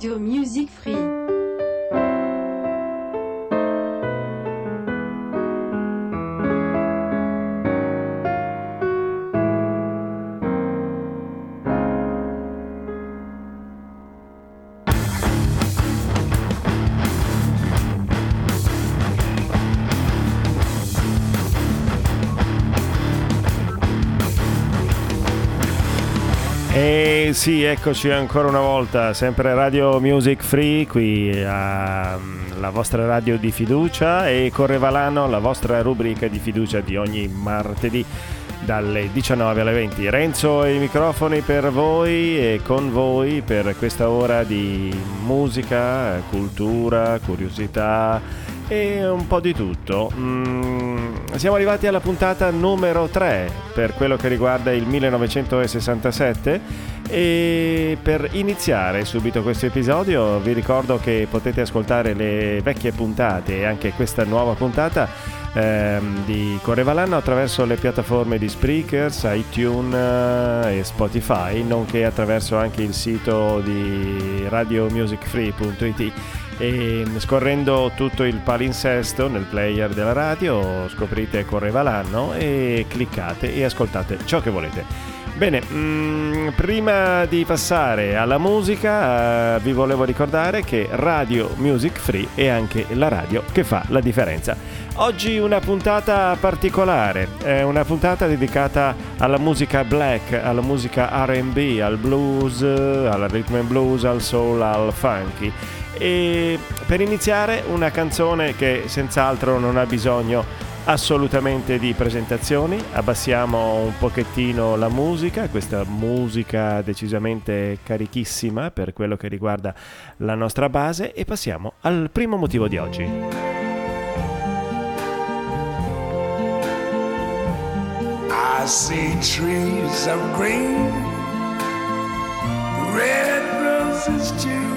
Radio Music Free. E sì, eccoci ancora una volta, sempre Radio Music Free, qui la vostra radio di fiducia, e Correvalano, la vostra rubrica di fiducia di ogni martedì dalle 19 alle 20. Renzo e i microfoni per voi e con voi per questa ora di musica, cultura, curiosità e un po' di tutto. Siamo arrivati alla puntata numero 3 per quello che riguarda il 1967, e per iniziare subito questo episodio vi ricordo che potete ascoltare le vecchie puntate e anche questa nuova puntata di Correvalano attraverso le piattaforme di Spreaker, iTunes e Spotify, nonché attraverso anche il sito di radiomusicfree.it. E scorrendo tutto il palinsesto nel player della radio scoprite Correvalano e cliccate e ascoltate ciò che volete. Bene, prima di passare alla musica vi volevo ricordare che Radio Music Free è anche la radio che fa la differenza. Oggi una puntata particolare, è una puntata dedicata alla musica black, alla musica R&B, al blues, al rhythm and blues, al soul, al funky. E per iniziare una canzone che senz'altro non ha bisogno assolutamente di presentazioni. Abbassiamo un pochettino la musica, questa musica decisamente carichissima per quello che riguarda la nostra base, e passiamo al primo motivo di oggi. I see trees of green, red roses too,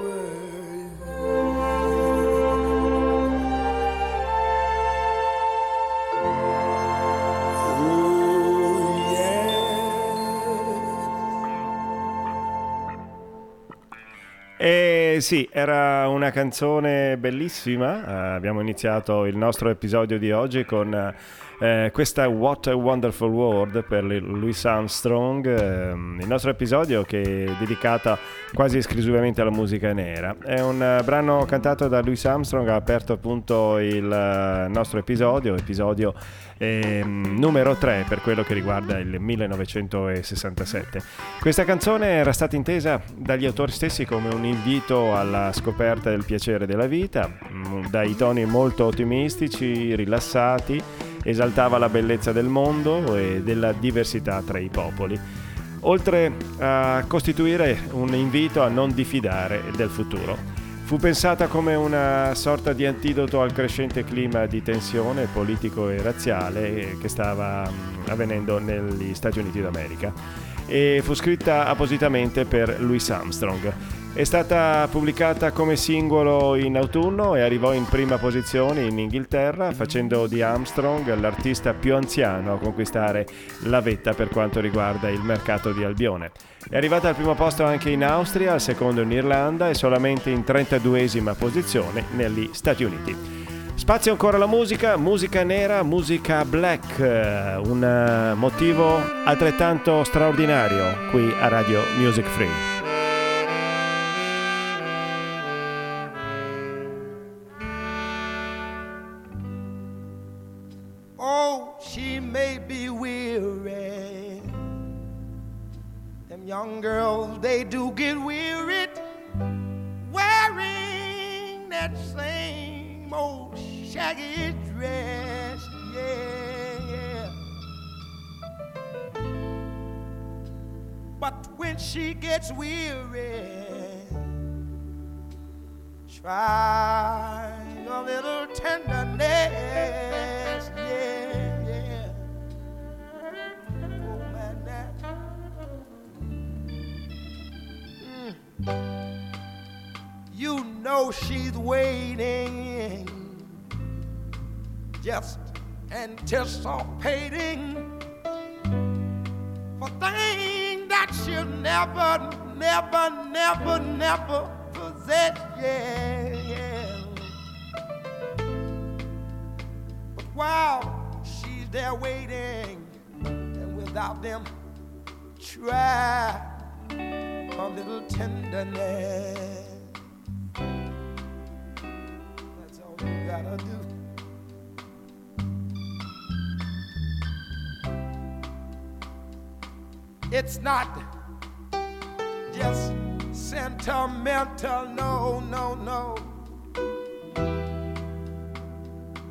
world. Oh yeah. Sì, era una canzone bellissima. Abbiamo iniziato il nostro episodio di oggi con questa What a Wonderful World per Louis Armstrong, il nostro episodio che è dedicato quasi esclusivamente alla musica nera. È un brano cantato da Louis Armstrong, ha aperto appunto il nostro episodio numero 3 per quello che riguarda il 1967. Questa canzone era stata intesa dagli autori stessi come un invito alla scoperta del piacere della vita, dai toni molto ottimistici, rilassati, esaltava la bellezza del mondo e della diversità tra i popoli. oltre a costituire un invito a non diffidare del futuro. Fu pensata come una sorta di antidoto al crescente clima di tensione politico e razziale che stava avvenendo negli Stati Uniti d'America, e fu scritta appositamente per Louis Armstrong. È stata pubblicata come singolo in autunno e arrivò in prima posizione in Inghilterra, facendo di Armstrong l'artista più anziano a conquistare la vetta per quanto riguarda il mercato di Albione. È arrivata al primo posto anche in Austria, al secondo in Irlanda e solamente in 32esima posizione negli Stati Uniti. Spazio ancora alla musica, musica nera, musica black, un motivo altrettanto straordinario qui a Radio Music Free. Young girls, they do get wearied wearing that same old shaggy dress, yeah. But when she gets weary, try a little tenderness, yeah, yeah. Oh, man, that you know she's waiting, just anticipating for things that she'll never possess, yeah, yeah. But while she's there waiting, and without them, try a little tenderness. That's all you gotta do. It's not just sentimental, no, no, no.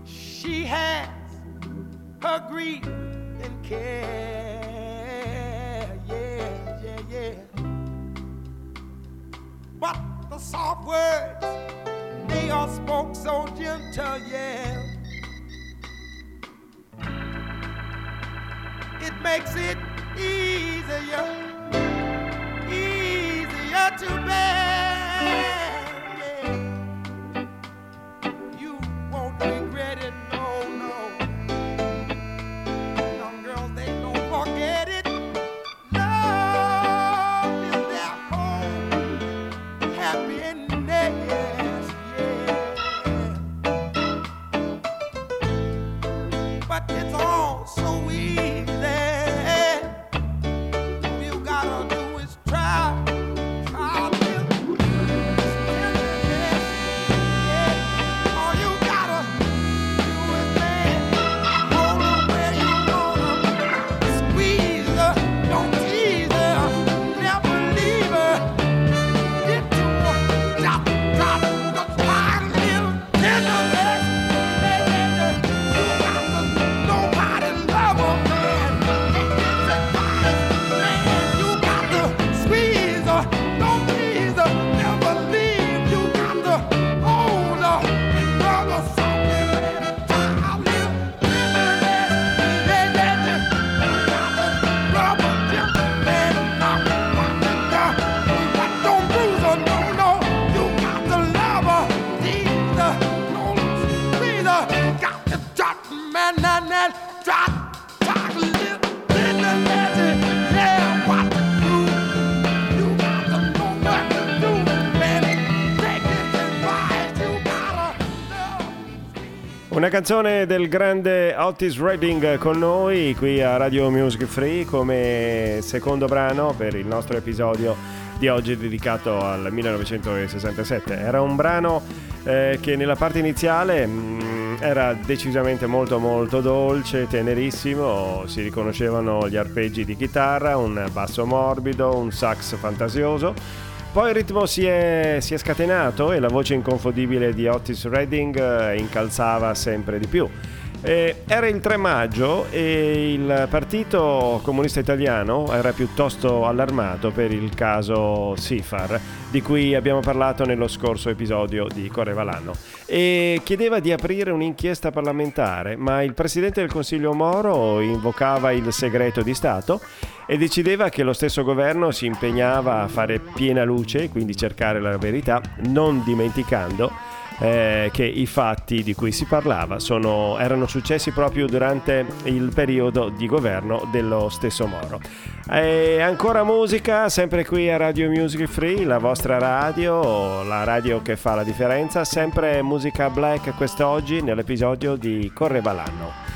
She has her grief and care, yeah, yeah, yeah. But the soft words, they all spoke so gentle, yeah. It makes it easier to bear, yeah. You won't regret it, no, no. Young girls, they don't forget it. Una canzone del grande Otis Redding con noi qui a Radio Music Free come secondo brano per il nostro episodio di oggi dedicato al 1967. Era un brano che nella parte iniziale era decisamente molto dolce, tenerissimo, si riconoscevano gli arpeggi di chitarra, un basso morbido, un sax fantasioso. Poi il ritmo si è scatenato e la voce inconfondibile di Otis Redding incalzava sempre di più. Era il 3 maggio e il Partito Comunista Italiano era piuttosto allarmato per il caso Sifar, di cui abbiamo parlato nello scorso episodio di Correva l'anno, e chiedeva di aprire un'inchiesta parlamentare, ma il presidente del Consiglio Moro invocava il segreto di Stato e decideva che lo stesso governo si impegnava a fare piena luce, quindi cercare la verità, non dimenticando che i fatti di cui si parlava erano successi proprio durante il periodo di governo dello stesso Moro. E ancora musica, sempre qui a Radio Music Free, la vostra radio, la radio che fa la differenza, sempre musica black quest'oggi nell'episodio di Correva l'anno.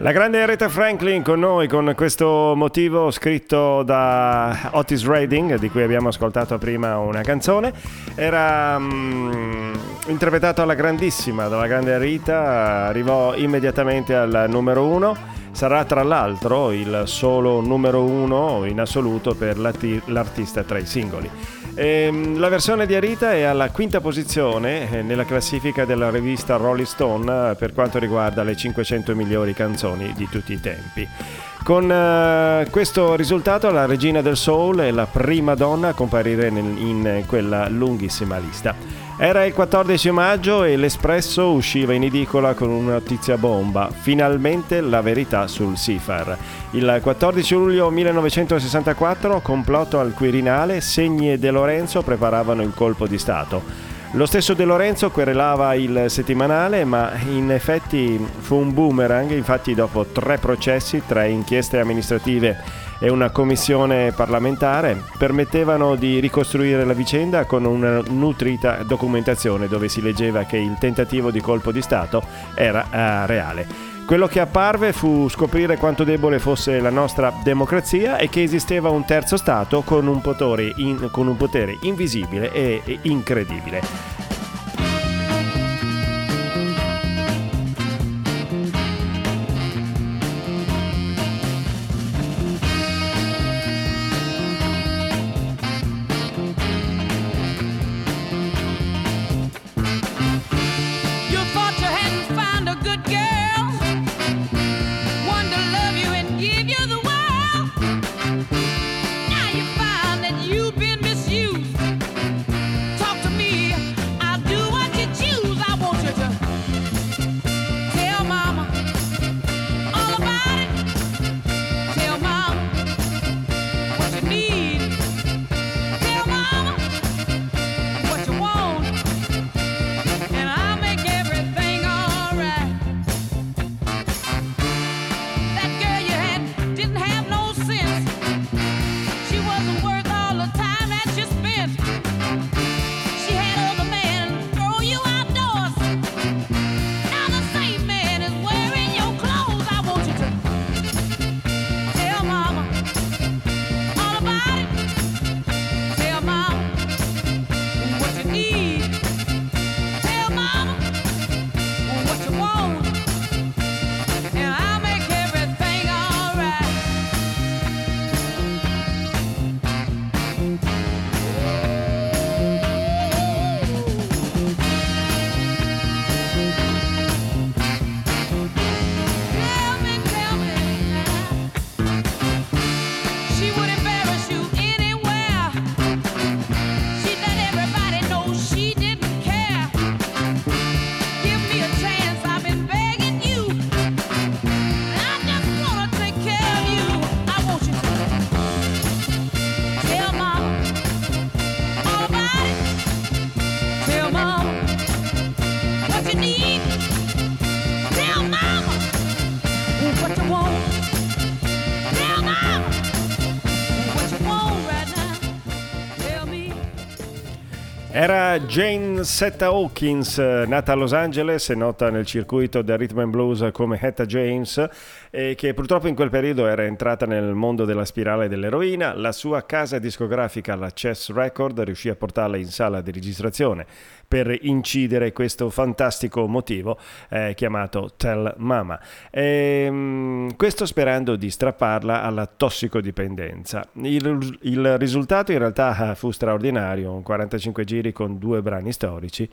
La grande Rita Franklin con noi, con questo motivo scritto da Otis Redding, di cui abbiamo ascoltato prima una canzone. Era interpretato dalla grande Rita, arrivò immediatamente al numero 1. Sarà tra l'altro il solo numero 1 in assoluto per l'artista tra i singoli. La versione di Rita è alla quinta posizione nella classifica della rivista Rolling Stone per quanto riguarda le 500 migliori canzoni di tutti i tempi. Con questo risultato la regina del soul è la prima donna a comparire in quella lunghissima lista. Era il 14 maggio e l'Espresso usciva in edicola con una notizia bomba: finalmente la verità sul Sifar. Il 14 luglio 1964, complotto al Quirinale, Segni e De Lorenzo preparavano il colpo di Stato. Lo stesso De Lorenzo querelava il settimanale, ma in effetti fu un boomerang. Infatti dopo 3 processi, 3 inchieste amministrative e una commissione parlamentare, permettevano di ricostruire la vicenda con una nutrita documentazione dove si leggeva che il tentativo di colpo di Stato era reale. Quello che apparve fu scoprire quanto debole fosse la nostra democrazia e che esisteva un terzo Stato con un potere invisibile e incredibile. Era Jane Setta Hawkins, nata a Los Angeles e nota nel circuito del rhythm and blues come Etta James, e che purtroppo in quel periodo era entrata nel mondo della spirale dell'eroina. La sua casa discografica, la Chess Record, riuscì a portarla in sala di registrazione per incidere questo fantastico motivo chiamato Tell Mama, questo sperando di strapparla alla tossicodipendenza. Il risultato in realtà fu straordinario, un 45 giri con 2 brani storici.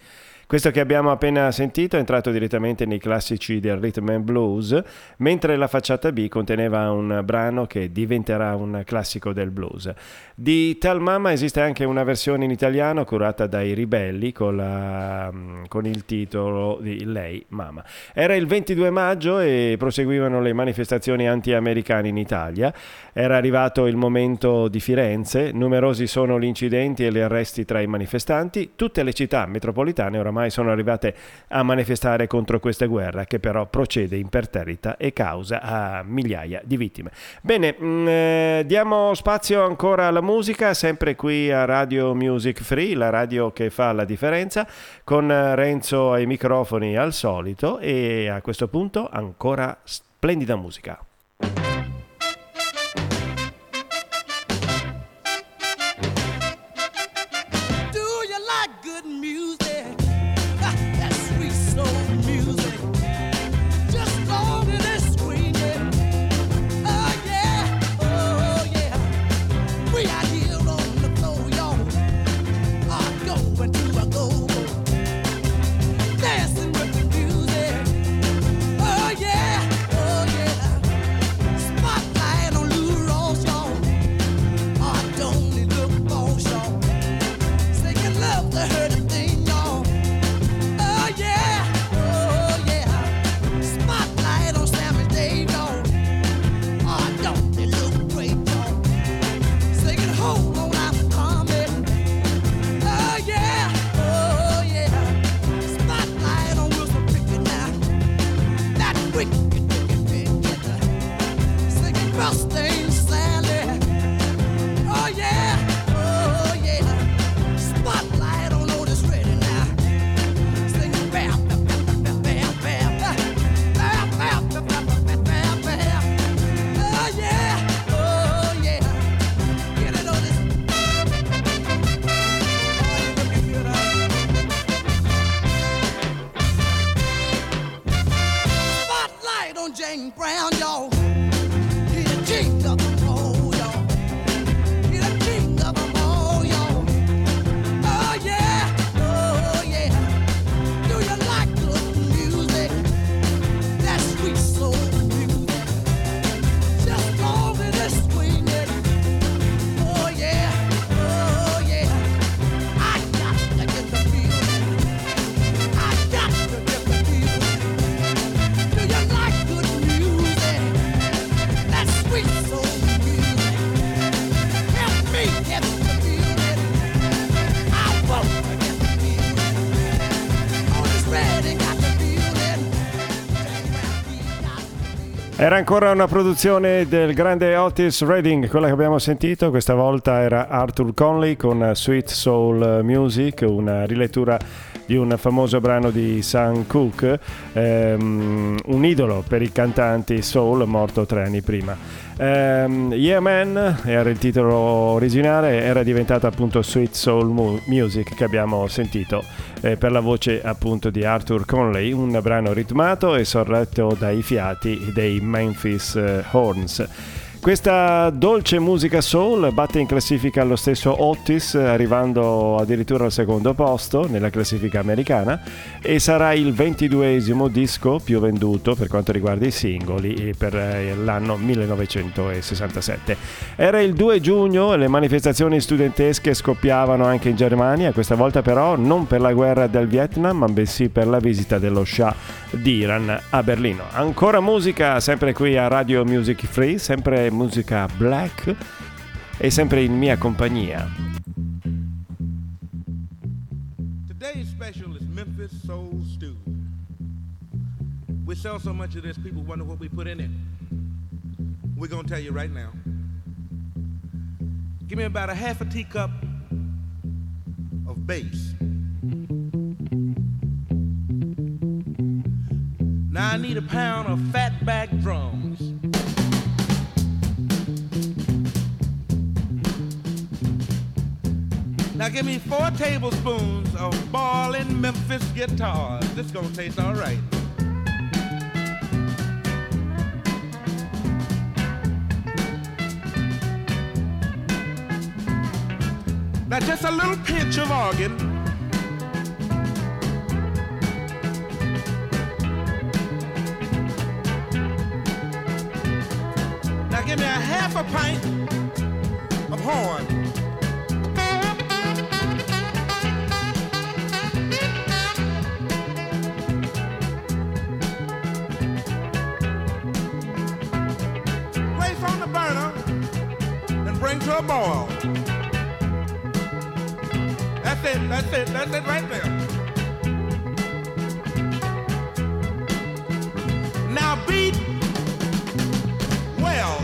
Questo che abbiamo appena sentito è entrato direttamente nei classici del rhythm and blues, mentre la facciata B conteneva un brano che diventerà un classico del blues. Di Tell Mama esiste anche una versione in italiano curata dai Ribelli con il titolo di Lei Mama. Era il 22 maggio e proseguivano le manifestazioni anti-americane in Italia. Era arrivato il momento di Firenze, numerosi sono gli incidenti e gli arresti tra i manifestanti. Tutte le città metropolitane oramai sono arrivate a manifestare contro questa guerra, che però procede imperterrita e causa a migliaia di vittime. Bene, diamo spazio ancora alla musica, sempre qui a Radio Music Free, la radio che fa la differenza, con Renzo ai microfoni al solito, e a questo punto ancora splendida musica. Era ancora una produzione del grande Otis Redding, quella che abbiamo sentito. Questa volta era Arthur Conley con Sweet Soul Music, una rilettura di un famoso brano di Sam Cooke, un idolo per i cantanti soul, morto 3 anni prima. Yeah Man era il titolo originale, era diventata appunto Sweet Soul Music che abbiamo sentito per la voce appunto di Arthur Conley, un brano ritmato e sorretto dai fiati dei Memphis Horns. Questa dolce musica soul batte in classifica lo stesso Otis, arrivando addirittura al secondo posto nella classifica americana, e sarà il 22esimo disco più venduto per quanto riguarda i singoli per l'anno 1967. Era il 2 giugno e le manifestazioni studentesche scoppiavano anche in Germania, questa volta però non per la guerra del Vietnam, ma bensì per la visita dello Shah d'Iran a Berlino. Ancora musica, sempre qui a Radio Music Free, sempre musica black e sempre in mia compagnia. Today's special is Memphis Soul Stew. We sell so much of this, people wonder what we put in it. We're gonna tell you right now. Give me about a half a teacup of base. I need a pound of fatback drums. Now give me 4 tablespoons of boiling Memphis guitars. This gonna taste all right. Now just a little pinch of organ. Now give me a half a pint of horn. To a boil. That's it right there. Now beat well.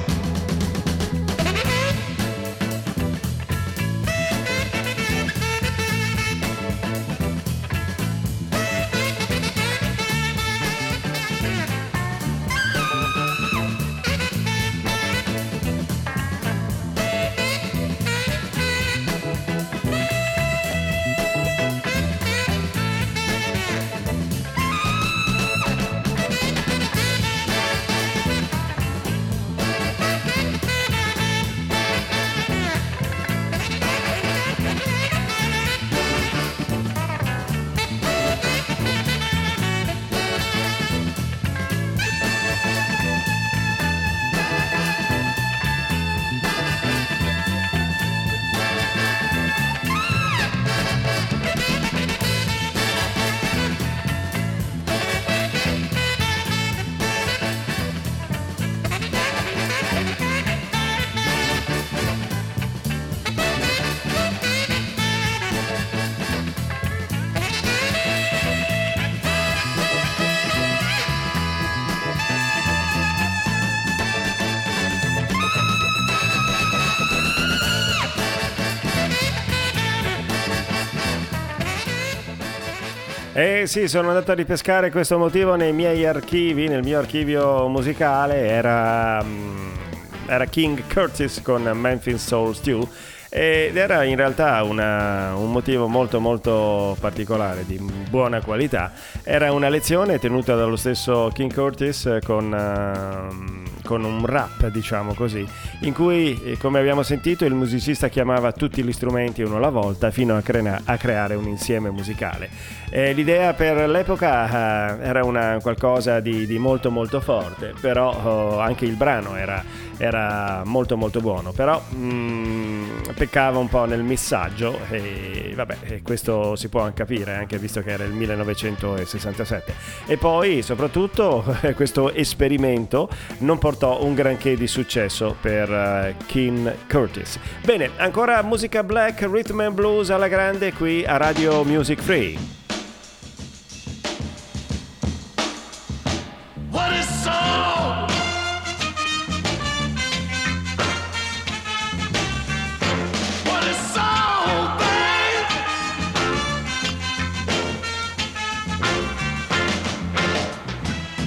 Eh sì, sono andato a ripescare questo motivo nei miei archivi, nel mio archivio musicale, era King Curtis con Memphis Soul Stew, ed era in realtà un motivo molto molto particolare, di buona qualità. Era una lezione tenuta dallo stesso King Curtis con un rap, diciamo così, in cui, come abbiamo sentito, il musicista chiamava tutti gli strumenti uno alla volta fino a creare un insieme musicale. L'idea per l'epoca era una qualcosa di molto molto forte, però anche il brano era molto molto buono, però peccava un po' nel messaggio, e vabbè, questo si può anche capire, anche visto che era il 1967. E poi soprattutto questo esperimento non portò un granché di successo per King Curtis. Bene, ancora musica black, rhythm and blues alla grande qui a Radio Music Free. What is soul?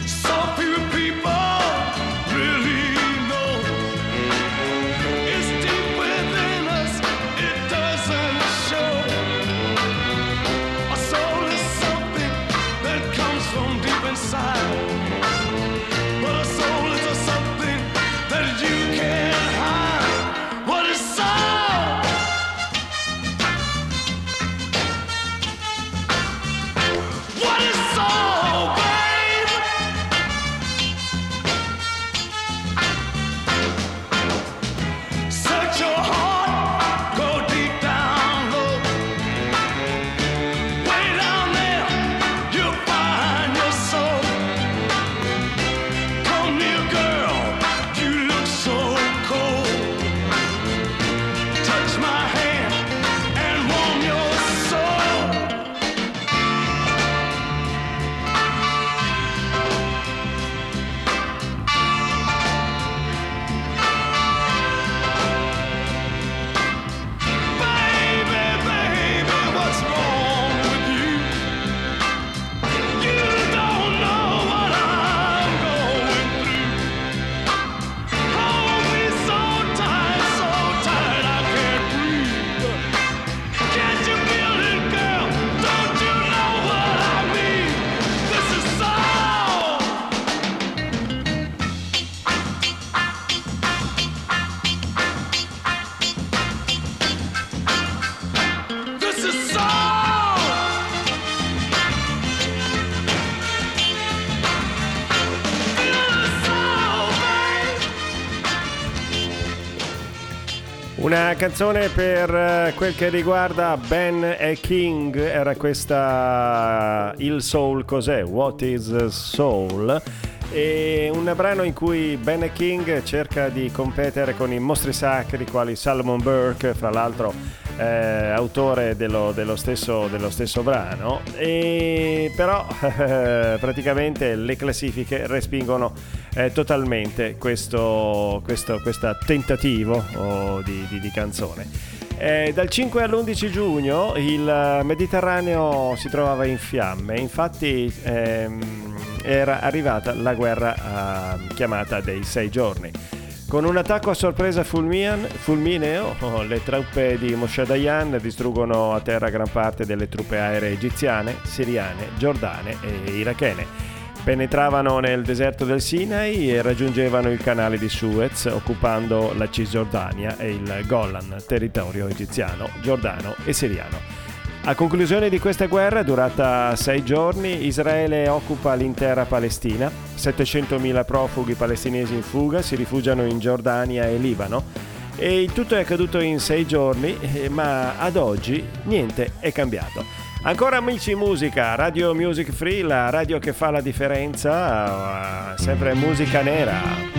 So Una canzone per quel che riguarda Ben E. King, era questa Il Soul Cos'è? What is Soul? E un brano in cui Ben E. King cerca di competere con i mostri sacri quali Solomon Burke, fra l'altro autore dello stesso brano, e però praticamente le classifiche respingono totalmente questo tentativo di canzone. Dal 5 all'11 giugno il Mediterraneo si trovava in fiamme, infatti era arrivata la guerra chiamata dei 6 giorni. Con un attacco a sorpresa fulmineo, le truppe di Moshe Dayan distruggono a terra gran parte delle truppe aeree egiziane, siriane, giordane e irachene. Penetravano nel deserto del Sinai e raggiungevano il canale di Suez, occupando la Cisgiordania e il Golan, territorio egiziano, giordano e siriano. A conclusione di questa guerra, durata 6 giorni, Israele occupa l'intera Palestina. 700.000 profughi palestinesi in fuga si rifugiano in Giordania e Libano. E il tutto è accaduto in 6 giorni, ma ad oggi niente è cambiato. Ancora amici musica, Radio Music Free, la radio che fa la differenza, sempre musica nera.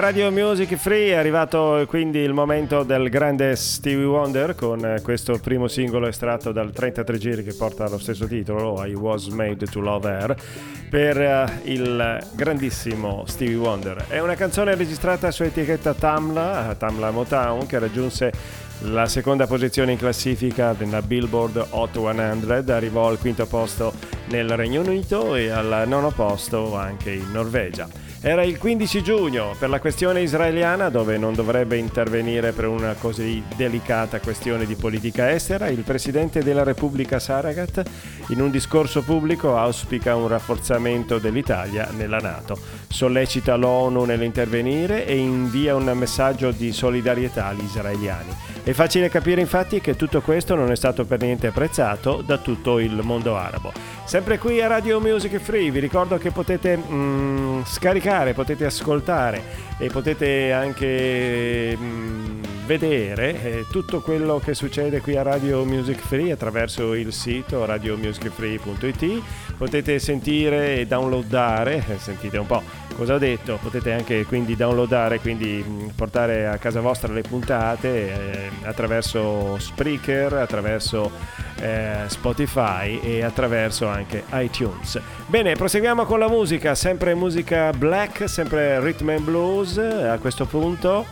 Radio Music Free, è arrivato quindi il momento del grande Stevie Wonder con questo primo singolo estratto dal 33 giri che porta lo stesso titolo, I Was Made to Love Her, per il grandissimo Stevie Wonder. È una canzone registrata su etichetta Tamla Motown, che raggiunse la seconda posizione in classifica nella Billboard Hot 100, arrivò al quinto posto nel Regno Unito e al nono posto anche in Norvegia. Era il 15 giugno, per la questione israeliana, dove non dovrebbe intervenire per una così delicata questione di politica estera, il presidente della Repubblica Saragat in un discorso pubblico auspica un rafforzamento dell'Italia nella NATO, sollecita l'ONU nell'intervenire e invia un messaggio di solidarietà agli israeliani. È facile capire infatti che tutto questo non è stato per niente apprezzato da tutto il mondo arabo. Sempre qui a Radio Music Free, vi ricordo che potete scaricare, potete ascoltare e potete anche vedere tutto quello che succede qui a Radio Music Free attraverso il sito radiomusicfree.it. Potete sentire e downloadare, sentite un po' cosa ho detto, potete anche quindi downloadare, quindi portare a casa vostra le puntate attraverso Spreaker, attraverso Spotify e attraverso anche iTunes. Bene, proseguiamo con la musica, sempre musica black, sempre rhythm and blues a questo punto.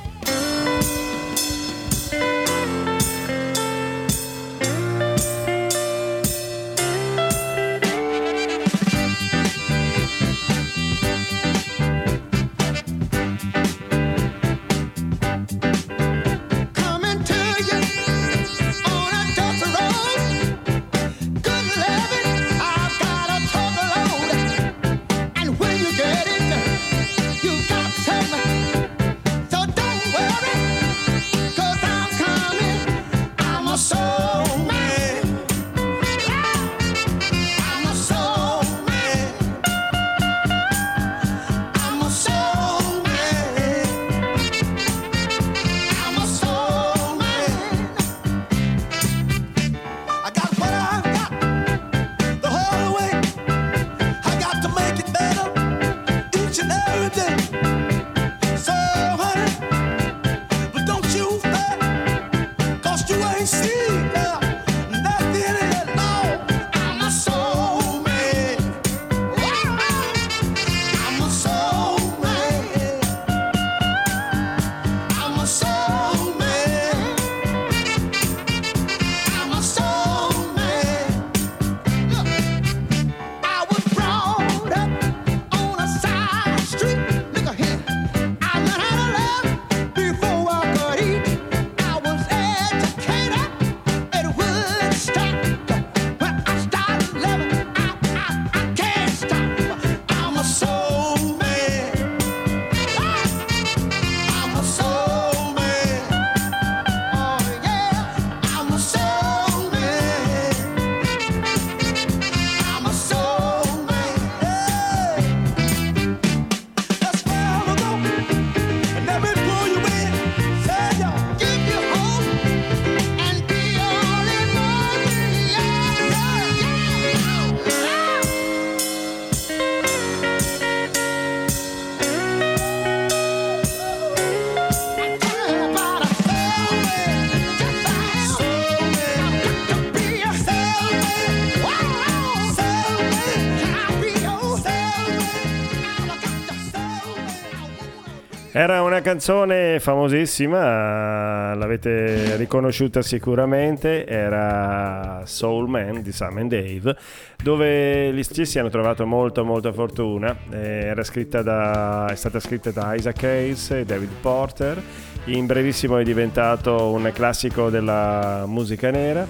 Era una canzone famosissima, l'avete riconosciuta sicuramente, era Soul Man di Sam and Dave, dove gli stessi hanno trovato molta fortuna. È stata scritta da Isaac Hayes e David Porter, in brevissimo è diventato un classico della musica nera,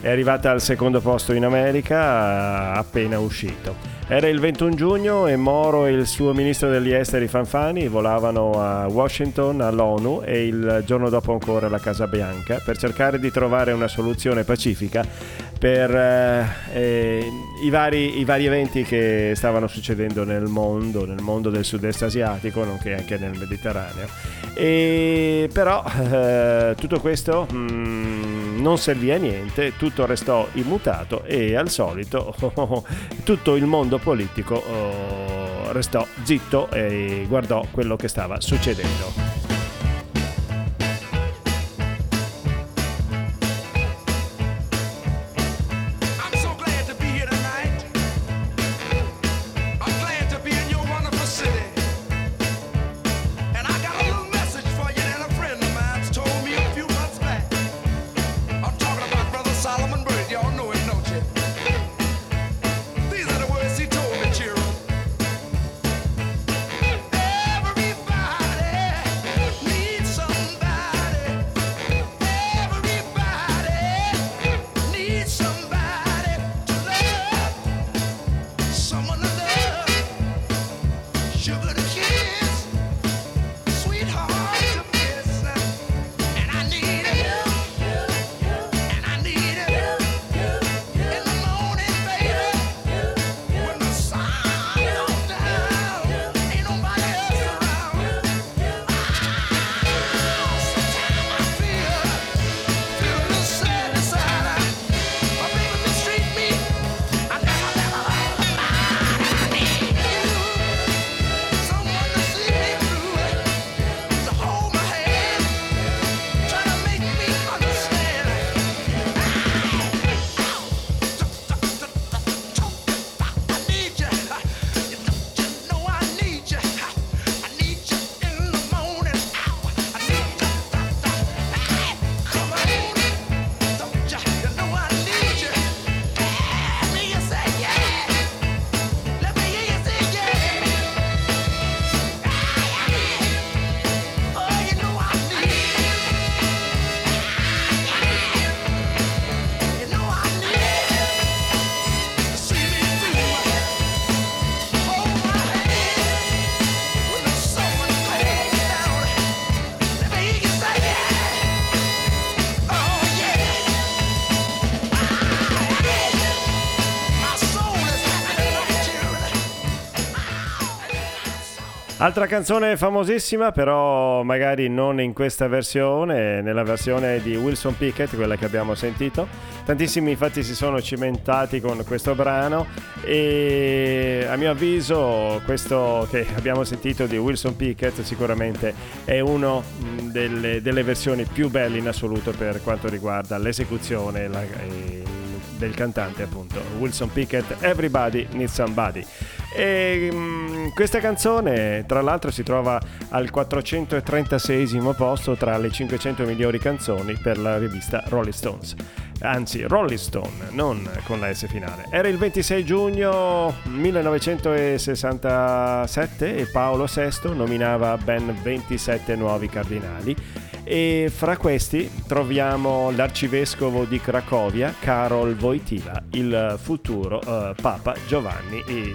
è arrivata al secondo posto in America appena uscito. Era il 21 giugno e Moro e il suo ministro degli esteri Fanfani volavano a Washington, all'ONU e il giorno dopo ancora alla Casa Bianca per cercare di trovare una soluzione pacifica per i vari eventi che stavano succedendo nel mondo del sud-est asiatico, nonché anche nel Mediterraneo. E però tutto questo non servì a niente, tutto restò immutato e al solito tutto il mondo politico restò zitto e guardò quello che stava succedendo. Altra canzone famosissima, però magari non in questa versione, nella versione di Wilson Pickett, quella che abbiamo sentito. Tantissimi infatti si sono cimentati con questo brano e a mio avviso questo che abbiamo sentito di Wilson Pickett sicuramente è uno delle versioni più belle in assoluto per quanto riguarda l'esecuzione del cantante, appunto, Wilson Pickett, Everybody Needs Somebody. E questa canzone tra l'altro si trova al 436esimo posto tra le 500 migliori canzoni per la rivista Rolling Stones, anzi Rolling Stone, non con la S finale. Era il 26 giugno 1967 e Paolo VI nominava ben 27 nuovi cardinali e fra questi troviamo l'arcivescovo di Cracovia Karol Wojtyła, il futuro Papa Giovanni II.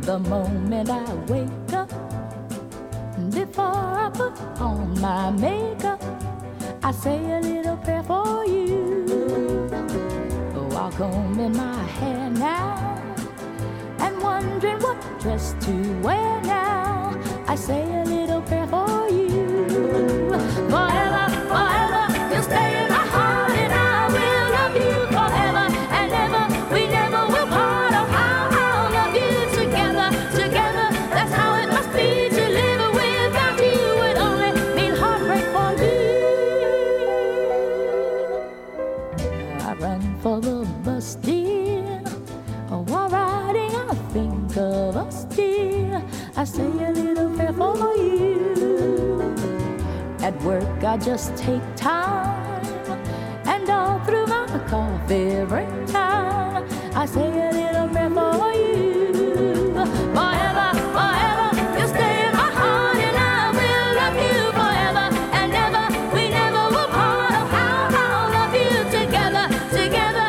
The moment I wake up, before I put on my makeup, I say a little prayer for you. Walk home in my hair now, and wondering what dress to wear now. I say a little prayer for you. Forever, forever, you'll stay in my heart, and I will love you forever and ever. We never will part. For the bus, dear, while riding I think of us, dear. I say a little prayer for you. At work I just take time, and all through my coffee break time I say a little prayer for you. Forever, forever, you'll stay in my heart, and I will love you forever and ever. We never will part. I'll love you together, together.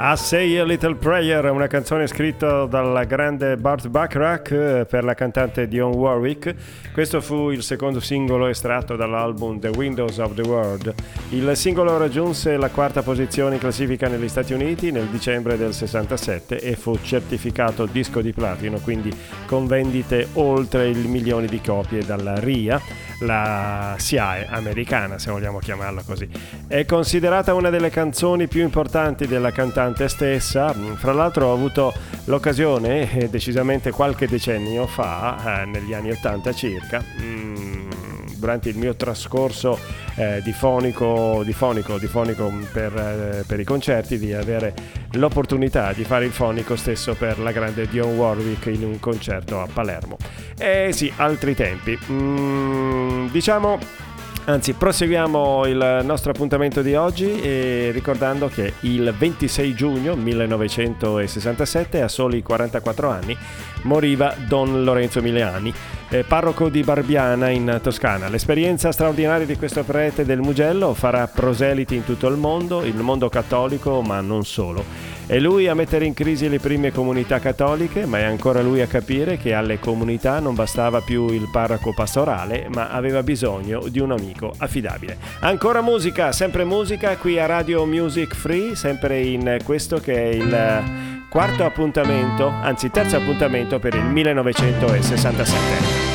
I Say a Little Prayer, una canzone scritta dal grande Burt Bacharach per la cantante Dionne Warwick. Questo fu il secondo singolo estratto dall'album The Windows of the World. Il singolo raggiunse la quarta posizione in classifica negli Stati Uniti nel dicembre del 67 e fu certificato disco di platino, quindi con vendite oltre il 1 milione di copie dalla RIA, la SIAE americana, se vogliamo chiamarla così. È considerata una delle canzoni più importanti della cantante stessa. Fra l'altro ho avuto l'occasione, decisamente qualche decennio fa, negli anni 80 circa, durante il mio trascorso di fonico per i concerti, di avere l'opportunità di fare il fonico stesso per la grande Dionne Warwick in un concerto a Palermo. Sì, altri tempi. Diciamo Anzi, proseguiamo il nostro appuntamento di oggi ricordando che il 26 giugno 1967, a soli 44 anni, moriva Don Lorenzo Miliani, parroco di Barbiana in Toscana. L'esperienza straordinaria di questo prete del Mugello farà proseliti in tutto il mondo cattolico, ma non solo. È lui a mettere in crisi le prime comunità cattoliche, ma è ancora lui a capire che alle comunità non bastava più il parroco pastorale, ma aveva bisogno di un amico affidabile. Ancora musica, sempre musica qui a Radio Music Free, sempre in questo che è il quarto appuntamento, anzi terzo appuntamento per il 1967.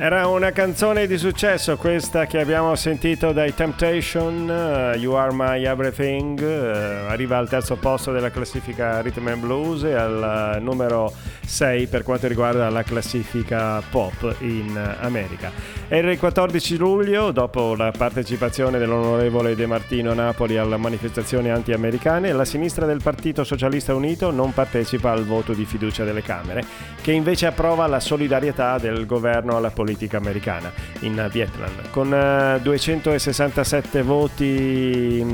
Era una canzone di successo questa che abbiamo sentito dai Temptation, You Are My Everything, arriva al terzo posto della classifica Rhythm and Blues e al numero 6 per quanto riguarda la classifica pop in America. Era il 14 luglio, dopo la partecipazione dell'onorevole De Martino Napoli alla manifestazione anti-americane, la sinistra del Partito Socialista Unito non partecipa al voto di fiducia delle Camere, che invece approva la solidarietà del governo alla politica americana in Vietnam. Con 267 voti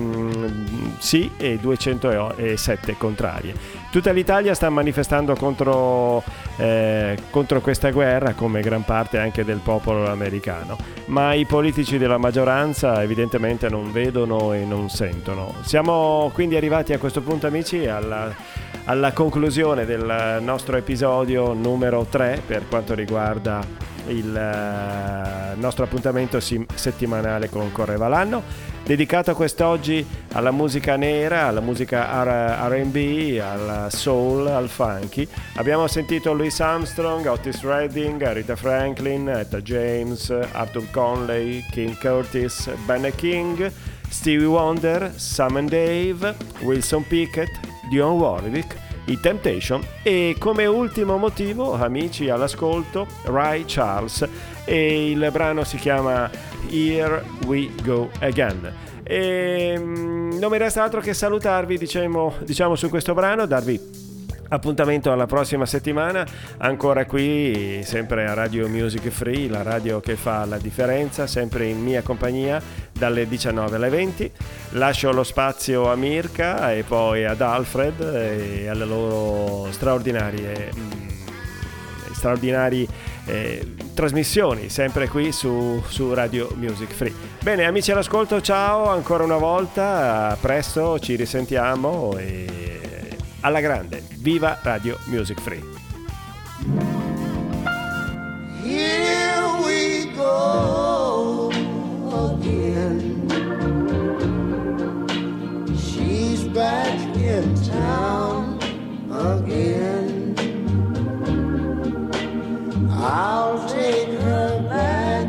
sì e 207 contrarie. Tutta l'Italia sta manifestando contro questa guerra, come gran parte anche del popolo americano, ma i politici della maggioranza evidentemente non vedono e non sentono. Siamo quindi arrivati a questo punto, amici, alla conclusione del nostro episodio numero 3 per quanto riguarda il nostro appuntamento settimanale con Correva l'anno, dedicato quest'oggi alla musica nera, alla musica R&B, al soul, al funky. Abbiamo sentito Louis Armstrong, Otis Redding, Rita Franklin, Etta James, Arthur Conley, King Curtis, Ben E. King, Stevie Wonder, Sam and Dave, Wilson Pickett, Dionne Warwick, i Temptation e come ultimo motivo, amici all'ascolto, Ray Charles, e il brano si chiama Here We Go Again. E non mi resta altro che salutarvi, diciamo su questo brano, darvi appuntamento alla prossima settimana, ancora qui, sempre a Radio Music Free, la radio che fa la differenza, sempre in mia compagnia dalle 19 alle 20. Lascio lo spazio a Mirka e poi ad Alfred e alle loro straordinarie trasmissioni, sempre qui su Radio Music Free. Bene, amici all'ascolto, ciao ancora una volta, a presto, ci risentiamo e alla grande, viva Radio Music Free. Here we go again. She's back in town again. I'll take her back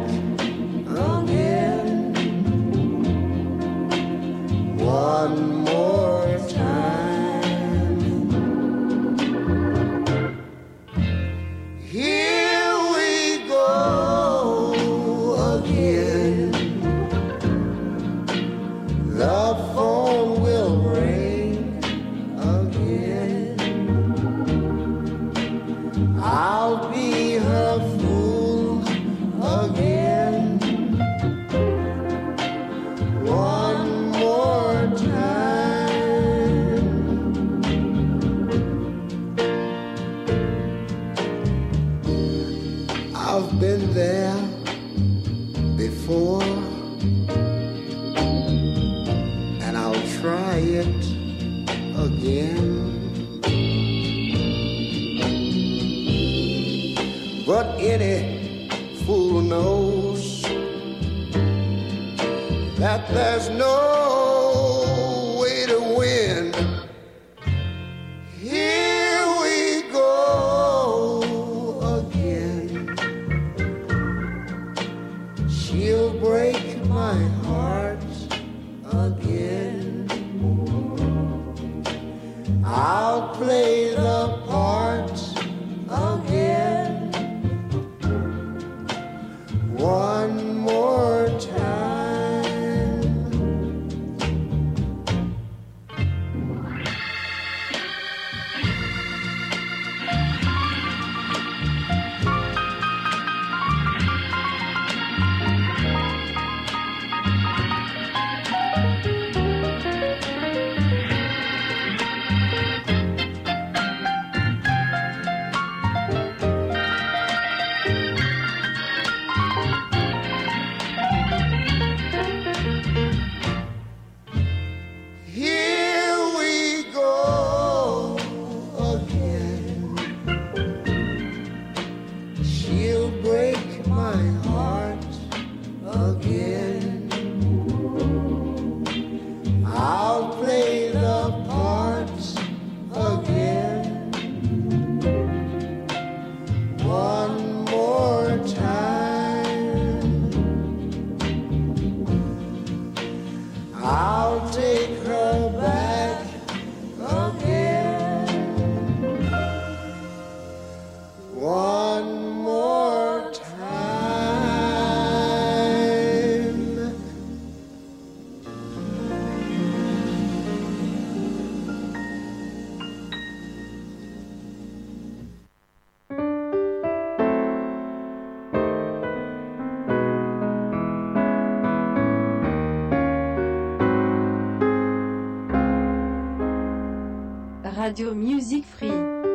again. One more time. Here we go again. The phone will ring again. I'll be her fool again. One more time. I've been there before, and I'll try it again. But any fool knows that there's no way to win. Here we go. You'll break my heart again. I'll play the part again. One more time. Radio Music Free.